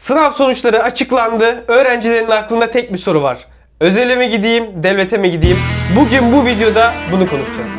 Sınav sonuçları açıklandı. Öğrencilerin aklında tek bir soru var. Özele mi gideyim, devlete mi gideyim? Bugün bu videoda bunu konuşacağız.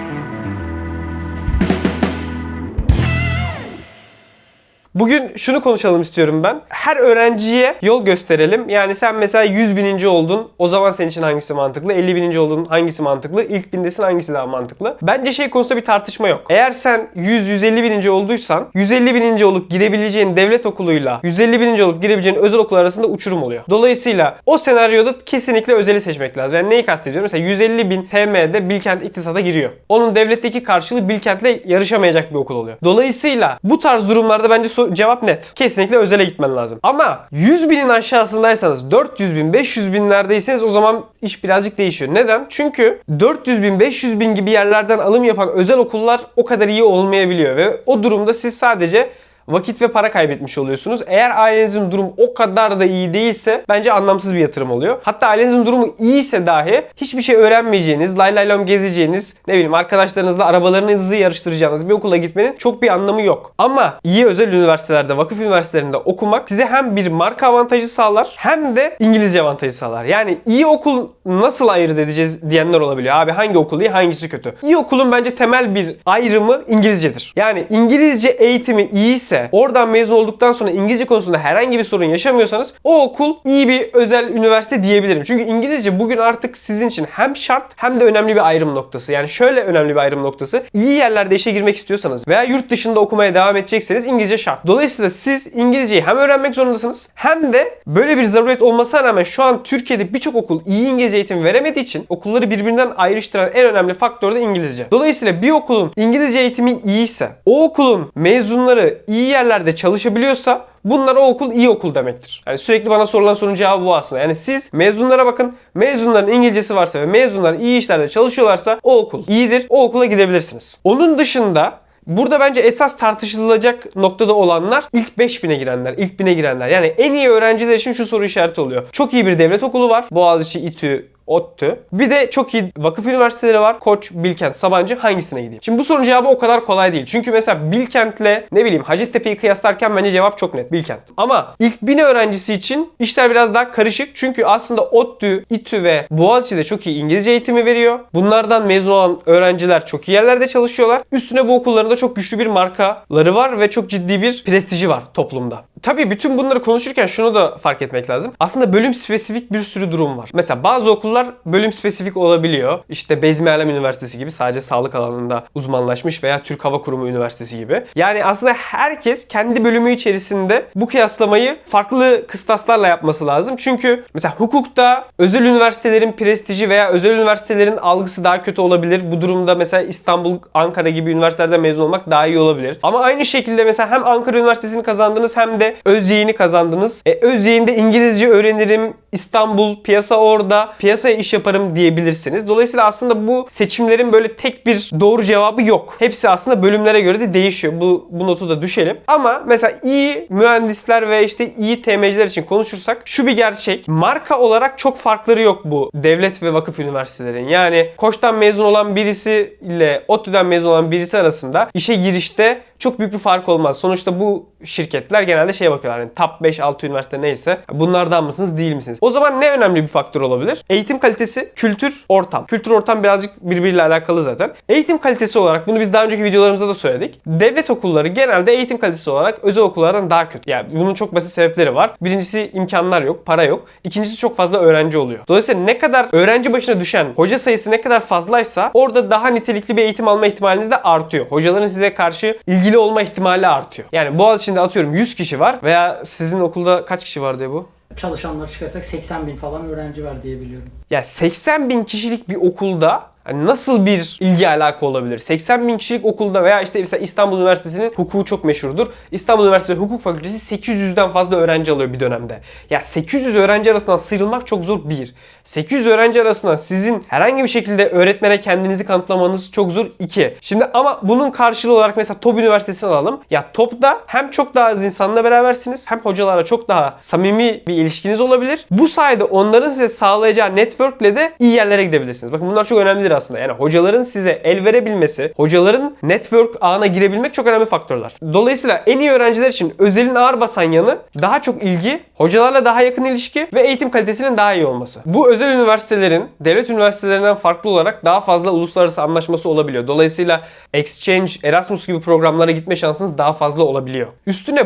Bugün şunu konuşalım istiyorum ben. Her öğrenciye yol gösterelim. Yani sen mesela 100.000. oldun. O zaman senin için hangisi mantıklı? 50.000. oldun, hangisi mantıklı? İlk 1000'desin, hangisi daha mantıklı? Bence şey konusunda bir tartışma yok. Eğer sen 100-150.000. olduysan 150.000. olup gidebileceğin devlet okuluyla 150.000. olup girebileceğin özel okul arasında uçurum oluyor. Dolayısıyla o senaryoda kesinlikle özeli seçmek lazım. Yani neyi kastediyorum? Mesela 150.000 TM'de Bilkent iktisada giriyor. Onun devletteki karşılığı Bilkent'le yarışamayacak bir okul oluyor. Dolayısıyla bu tarz durumlarda bence cevap net. Kesinlikle özele gitmen lazım. Ama 100.000'in aşağısındaysanız, 400.000, 500.000'lerdeyseniz o zaman iş birazcık değişiyor. Neden? Çünkü 400.000, 500.000 gibi yerlerden alım yapan özel okullar o kadar iyi olmayabiliyor ve o durumda siz sadece vakit ve para kaybetmiş oluyorsunuz. Eğer ailenizin durumu o kadar da iyi değilse bence anlamsız bir yatırım oluyor. Hatta ailenizin durumu iyiyse dahi hiçbir şey öğrenmeyeceğiniz, lay lay lom gezeceğiniz, ne bileyim arkadaşlarınızla arabalarınızı yarıştıracağınız bir okula gitmenin çok bir anlamı yok. Ama iyi özel üniversitelerde, vakıf üniversitelerinde okumak size hem bir marka avantajı sağlar hem de İngilizce avantajı sağlar. Yani iyi okul nasıl ayırt edeceğiz diyenler olabiliyor. Abi hangi okul iyi, hangisi kötü? İyi okulun bence temel bir ayrımı İngilizcedir. Yani İngilizce eğitimi iyiyse, oradan mezun olduktan sonra İngilizce konusunda herhangi bir sorun yaşamıyorsanız o okul iyi bir özel üniversite diyebilirim. Çünkü İngilizce bugün artık sizin için hem şart hem de önemli bir ayrım noktası. Yani şöyle önemli bir ayrım noktası. İyi yerlerde işe girmek istiyorsanız veya yurt dışında okumaya devam edecekseniz İngilizce şart. Dolayısıyla siz İngilizceyi hem öğrenmek zorundasınız hem de böyle bir zaruret olmasına rağmen şu an Türkiye'de birçok okul iyi İngilizce eğitim veremediği için okulları birbirinden ayrıştıran en önemli faktör de İngilizce. Dolayısıyla bir okulun İngilizce eğitimi iyiyse, o okulun mezunları iyi yerlerde çalışabiliyorsa bunlar o okul iyi okul demektir. Yani sürekli bana sorulan sorunun cevabı bu aslında. Yani siz mezunlara bakın. Mezunların İngilizcesi varsa ve mezunlar iyi işlerde çalışıyorlarsa o okul iyidir. O okula gidebilirsiniz. Onun dışında burada bence esas tartışılacak noktada olanlar ilk 5000'e girenler, ilk 1000'e girenler. Yani en iyi öğrenciler için şu soru işareti oluyor. Çok iyi bir devlet okulu var. Boğaziçi, İTÜ, ODTÜ. Bir de çok iyi vakıf üniversiteleri var. Koç, Bilkent, Sabancı, hangisine gideyim? Şimdi bu sorunun cevabı o kadar kolay değil. Çünkü mesela Bilkent'le ne bileyim Hacettepe'yi kıyaslarken bence cevap çok net. Bilkent. Ama ilk 1000 öğrencisi için işler biraz daha karışık. Çünkü aslında ODTÜ, İTÜ ve Boğaziçi'de çok iyi İngilizce eğitimi veriyor. Bunlardan mezun olan öğrenciler çok iyi yerlerde çalışıyorlar. Üstüne bu okullarında çok güçlü bir markaları var ve çok ciddi bir prestiji var toplumda. Tabii bütün bunları konuşurken şunu da fark etmek lazım. Aslında bölüm spesifik bir sürü durum var. Mesela bazı okullar bölüm spesifik olabiliyor. İşte Bezmialem Üniversitesi gibi sadece sağlık alanında uzmanlaşmış veya Türk Hava Kurumu Üniversitesi gibi. Yani aslında herkes kendi bölümü içerisinde bu kıyaslamayı farklı kıstaslarla yapması lazım. Çünkü mesela hukukta özel üniversitelerin prestiji veya özel üniversitelerin algısı daha kötü olabilir. Bu durumda mesela İstanbul, Ankara gibi üniversitelerde mezun olmak daha iyi olabilir. Ama aynı şekilde mesela hem Ankara Üniversitesi'ni kazandınız hem de Özyeğin'i kazandınız. Özyeğin'de İngilizce öğrenirim, İstanbul, piyasa orada, piyasaya iş yaparım diyebilirsiniz. Dolayısıyla aslında bu seçimlerin böyle tek bir doğru cevabı yok. Hepsi aslında bölümlere göre de değişiyor. Bu notu da düşelim. Ama mesela iyi mühendisler ve işte iyi TM'ciler için konuşursak şu bir gerçek. Marka olarak çok farkları yok bu devlet ve vakıf üniversitelerin. Yani Koç'tan mezun olan birisi ile ODTÜ'den mezun olan birisi arasında işe girişte çok büyük bir fark olmaz. Sonuçta bu şirketler genelde şeye bakıyorlar. Yani top 5-6 üniversite neyse bunlardan mısınız değil misiniz? O zaman ne önemli bir faktör olabilir? Eğitim kalitesi, kültür, ortam. Kültür, ortam birazcık birbiriyle alakalı zaten. Eğitim kalitesi olarak bunu biz daha önceki videolarımızda da söyledik. Devlet okulları genelde eğitim kalitesi olarak özel okullardan daha kötü. Yani bunun çok basit sebepleri var. Birincisi imkanlar yok, para yok. İkincisi çok fazla öğrenci oluyor. Dolayısıyla ne kadar öğrenci başına düşen hoca sayısı ne kadar fazlaysa orada daha nitelikli bir eğitim alma ihtimaliniz de artıyor. Hocaların size karşı ilgili olma ihtimali artıyor. Yani Boğaziçi'nde atıyorum 100 kişi var veya sizin okulda kaç kişi var diye bu? Çalışanları çıkarsak 80.000 falan öğrenci var diye biliyorum. Ya 80.000 kişilik bir okulda yani nasıl bir ilgi alaka olabilir? 80.000 kişilik okulda veya işte mesela İstanbul Üniversitesi'nin hukuku çok meşhurdur. İstanbul Üniversitesi Hukuk Fakültesi 800'den fazla öğrenci alıyor bir dönemde. Ya 800 öğrenci arasından sıyrılmak çok zor bir. 800 öğrenci arasından sizin herhangi bir şekilde öğretmene kendinizi kanıtlamanız çok zor 2. Şimdi ama bunun karşılığı olarak mesela Top Üniversitesi'ni alalım. Ya Top'da hem çok daha az insanla berabersiniz hem hocalarla çok daha samimi bir ilişkiniz olabilir. Bu sayede onların size sağlayacağı network network'le de iyi yerlere gidebilirsiniz. Bakın bunlar çok önemlidir aslında. Yani hocaların size el verebilmesi, hocaların network ağına girebilmek çok önemli faktörler. Dolayısıyla en iyi öğrenciler için özelin ağır basan yanı daha çok ilgi, hocalarla daha yakın ilişki ve eğitim kalitesinin daha iyi olması. Bu özel üniversitelerin devlet üniversitelerinden farklı olarak daha fazla uluslararası anlaşması olabiliyor. Dolayısıyla exchange, Erasmus gibi programlara gitme şansınız daha fazla olabiliyor. Üstüne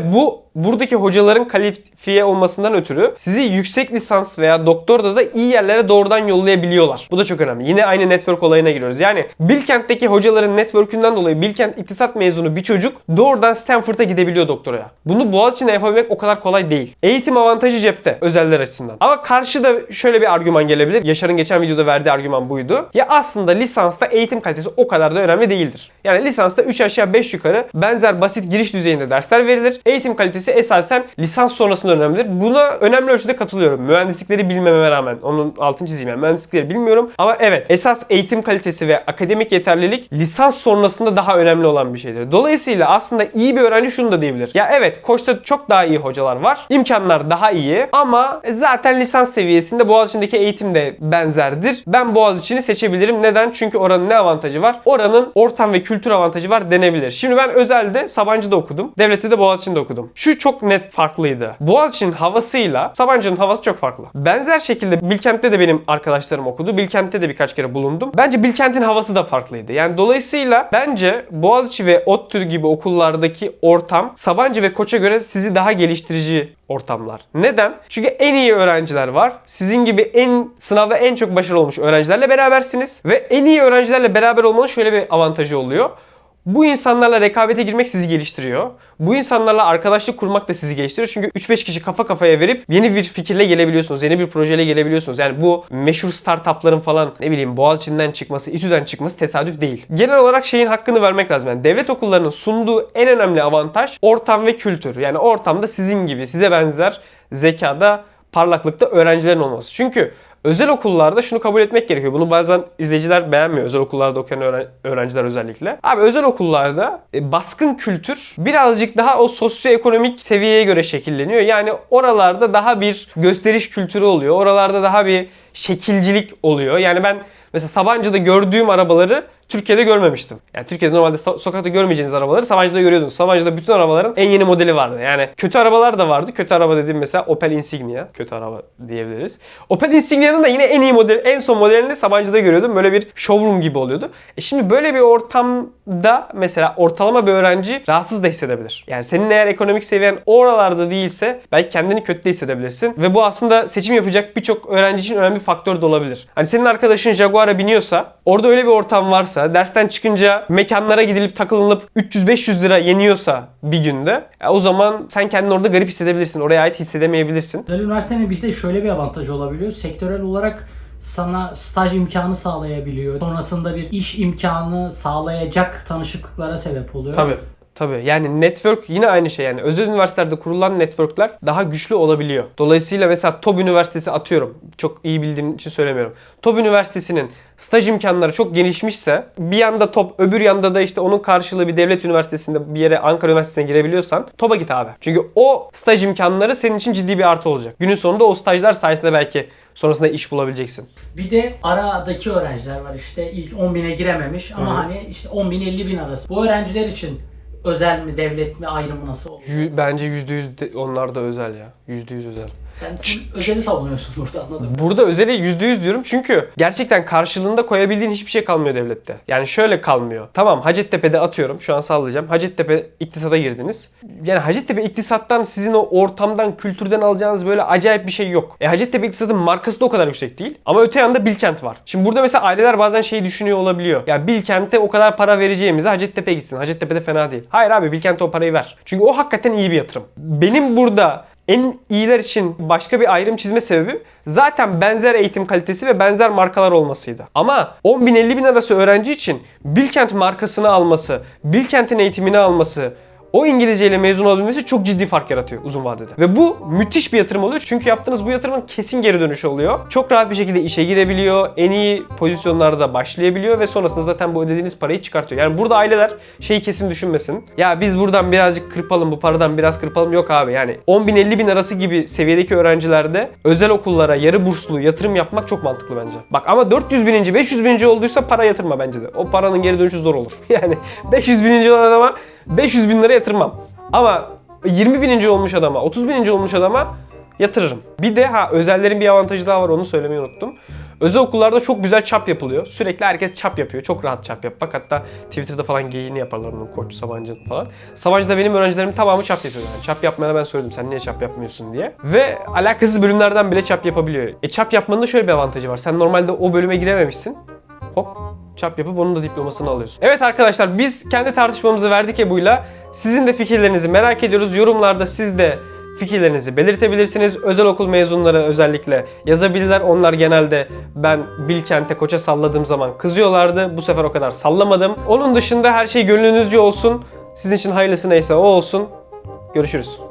buradaki hocaların kalifiye olmasından ötürü sizi yüksek lisans veya doktorda da iyi yerlere doğrudan yollayabiliyorlar. Bu da çok önemli. Yine aynı network olayına giriyoruz. Yani Bilkent'teki hocaların network'ünden dolayı Bilkent İktisat mezunu bir çocuk doğrudan Stanford'a gidebiliyor doktoraya. Bunu Boğaziçi'ne yapabilmek o kadar kolay değil. Eğitim avantajı cepte özeller açısından. Ama karşıda şöyle bir argüman gelebilir. Yaşar'ın geçen videoda verdiği argüman buydu. Ya aslında lisansta eğitim kalitesi o kadar da önemli değildir. Yani lisansta 3 aşağı 5 yukarı benzer basit giriş düzeyinde dersler verilir. Eğitim kalitesi esasen lisans sonrasında önemlidir. Buna önemli ölçüde katılıyorum. Mühendislikleri bilmememe rağmen. Onun altını çizeyim yani. Mühendislikleri bilmiyorum. Ama evet, esas eğitim kalitesi ve akademik yeterlilik lisans sonrasında daha önemli olan bir şeydir. Dolayısıyla aslında iyi bir öğrenci şunu da diyebilir. Ya evet, Koç'ta çok daha iyi hocalar var. İmkanlar daha iyi. Ama zaten lisans seviyesinde Boğaziçi'ndeki eğitim de benzerdir. Ben Boğaziçi'ni seçebilirim. Neden? Çünkü oranın ne avantajı var? Oranın ortam ve kültür avantajı var denebilir. Şimdi ben özelde Sabancı'da okudum. Devlette de Boğaziçi'nde okudum. Şu çok net farklıydı. Boğaziçi'nin havasıyla Sabancı'nın havası çok farklı. Benzer şekilde Bilkent'te de benim arkadaşlarım okudu. Bilkent'te de birkaç kere bulundum. Bence Bilkent'in havası da farklıydı. Yani dolayısıyla bence Boğaziçi ve ODTÜ gibi okullardaki ortam Sabancı ve Koç'a göre sizi daha geliştirici ortamlar. Neden? Çünkü en iyi öğrenciler var. Sizin gibi sınavda en çok başarılı olmuş öğrencilerle berabersiniz ve en iyi öğrencilerle beraber olmanın şöyle bir avantajı oluyor. Bu insanlarla rekabete girmek sizi geliştiriyor. Bu insanlarla arkadaşlık kurmak da sizi geliştiriyor. Çünkü 3-5 kişi kafa kafaya verip yeni bir fikirle gelebiliyorsunuz. Yeni bir projeyle gelebiliyorsunuz. Yani bu meşhur startupların falan Boğaziçi'nden çıkması, İTÜ'den çıkması tesadüf değil. Genel olarak şeyin hakkını vermek lazım. Yani devlet okullarının sunduğu en önemli avantaj ortam ve kültür. Yani ortamda sizin gibi, size benzer zekada, parlaklıkta öğrencilerin olması. Çünkü özel okullarda şunu kabul etmek gerekiyor. Bunu bazen izleyiciler beğenmiyor. Özel okullarda okuyan öğrenciler özellikle. Abi özel okullarda baskın kültür birazcık daha o sosyoekonomik seviyeye göre şekilleniyor. Yani oralarda daha bir gösteriş kültürü oluyor. Oralarda daha bir şekilcilik oluyor. Yani ben mesela Sabancı'da gördüğüm arabaları Türkiye'de görmemiştim. Yani Türkiye'de normalde sokakta görmeyeceğiniz arabaları Sabancı'da görüyordunuz. Sabancı'da bütün arabaların en yeni modeli vardı. Yani kötü arabalar da vardı. Kötü araba dediğim mesela Opel Insignia. Kötü araba diyebiliriz. Opel Insignia'nın da yine en iyi modeli, en son modelini Sabancı'da görüyordum. Böyle bir showroom gibi oluyordu. Şimdi böyle bir ortamda mesela ortalama bir öğrenci rahatsız da hissedebilir. Yani senin eğer ekonomik seviyen oralarda değilse belki kendini kötü de hissedebilirsin. Ve bu aslında seçim yapacak birçok öğrenci için önemli bir faktör de olabilir. Hani senin arkadaşın Jaguar'a biniyorsa orada öyle bir ortam varsa, dersten çıkınca mekanlara gidilip takılınıp 300-500 lira yeniyorsa bir günde, o zaman sen kendini orada garip hissedebilirsin. Oraya ait hissedemeyebilirsin. Özel üniversitenin bizde şöyle bir avantajı olabiliyor. Sektörel olarak sana staj imkanı sağlayabiliyor. Sonrasında bir iş imkanı sağlayacak tanışıklıklara sebep oluyor. Tabii. Yani network yine aynı şey. Yani özel üniversitelerde kurulan networkler daha güçlü olabiliyor. Dolayısıyla mesela Top Üniversitesi, atıyorum, çok iyi bildiğim için söylemiyorum. Top Üniversitesi'nin staj imkanları çok genişmişse, bir yanda Top, öbür yanda da işte onun karşılığı bir devlet üniversitesinde bir yere, Ankara Üniversitesi'ne girebiliyorsan Top'a git abi. Çünkü o staj imkanları senin için ciddi bir artı olacak. Günün sonunda o stajlar sayesinde belki sonrasında iş bulabileceksin. Bir de aradaki öğrenciler var. İşte ilk 10.000'e girememiş ama hani işte 10.000-50.000 arası. Bu öğrenciler için özel mi, devlet mi ayrımı nasıl olur? Bence %100 onlar da özel ya. %100 özel. Sen özeli savunuyorsun burada, anladın mı? Burada özeli %100 diyorum çünkü gerçekten karşılığında koyabildiğin hiçbir şey kalmıyor devlette. Yani şöyle kalmıyor. Tamam, Hacettepe'de, atıyorum şu an sallayacağım, Hacettepe iktisata girdiniz. Yani Hacettepe iktisattan sizin o ortamdan, kültürden alacağınız böyle acayip bir şey yok. Hacettepe iktisatın markası da o kadar yüksek değil. Ama öte yanda Bilkent var. Şimdi burada mesela aileler bazen şeyi düşünüyor olabiliyor. Yani Bilkent'e o kadar para vereceğimize Hacettepe'ye gitsin. Hacettepe'de fena değil. Hayır abi, Bilkent'e o parayı ver. Çünkü o hakikaten iyi bir yatırım. Benim burada en iyiler için başka bir ayrım çizme sebebi zaten benzer eğitim kalitesi ve benzer markalar olmasıydı. Ama 10.000-50.000 arası öğrenci için Bilkent markasını alması, Bilkent'in eğitimini alması, o İngilizceyle mezun olabilmesi çok ciddi fark yaratıyor uzun vadede. Ve bu müthiş bir yatırım oluyor. Çünkü yaptığınız bu yatırımın kesin geri dönüşü oluyor. Çok rahat bir şekilde işe girebiliyor. En iyi pozisyonlarda başlayabiliyor ve sonrasında zaten bu ödediğiniz parayı çıkartıyor. Yani burada aileler şeyi kesin düşünmesin. Ya biz buradan birazcık kırpalım, bu paradan biraz kırpalım. Yok abi, yani 10.000-50.000 arası gibi seviyedeki öğrencilerde özel okullara yarı burslu yatırım yapmak çok mantıklı bence. Bak ama 400.000. 500.000. olduysa para yatırma bence de. O paranın geri dönüşü zor olur. Yani 500.000. olan adama 500.000 lira yatırmam. Ama 20.000. olmuş adama, 30.000. olmuş adama yatırırım. Bir de özellerin bir avantajı daha var, onu söylemeyi unuttum. Özel okullarda çok güzel çap yapılıyor. Sürekli herkes çap yapıyor. Çok rahat çap yapmak. Hatta Twitter'da falan geyiğini yaparlar onun, Koç, Sabancı falan. Sabancı'da benim öğrencilerimin tamamı çap yapıyor. Yani çap yapmayana ben söyledim, sen niye çap yapmıyorsun diye. Ve alakasız bölümlerden bile çap yapabiliyor. Çap yapmanın da şöyle bir avantajı var. Sen normalde o bölüme girememişsin. Hop, çap yapıp onun da diplomasını alıyorsun. Evet arkadaşlar, biz kendi tartışmamızı verdik Ebu'yla. Sizin de fikirlerinizi merak ediyoruz. Yorumlarda siz de fikirlerinizi belirtebilirsiniz. Özel okul mezunları özellikle yazabilirler. Onlar genelde ben Bilkent'e, Koç'a salladığım zaman kızıyorlardı. Bu sefer o kadar sallamadım. Onun dışında her şey gönlünüzce olsun. Sizin için hayırlısı neyse o olsun. Görüşürüz.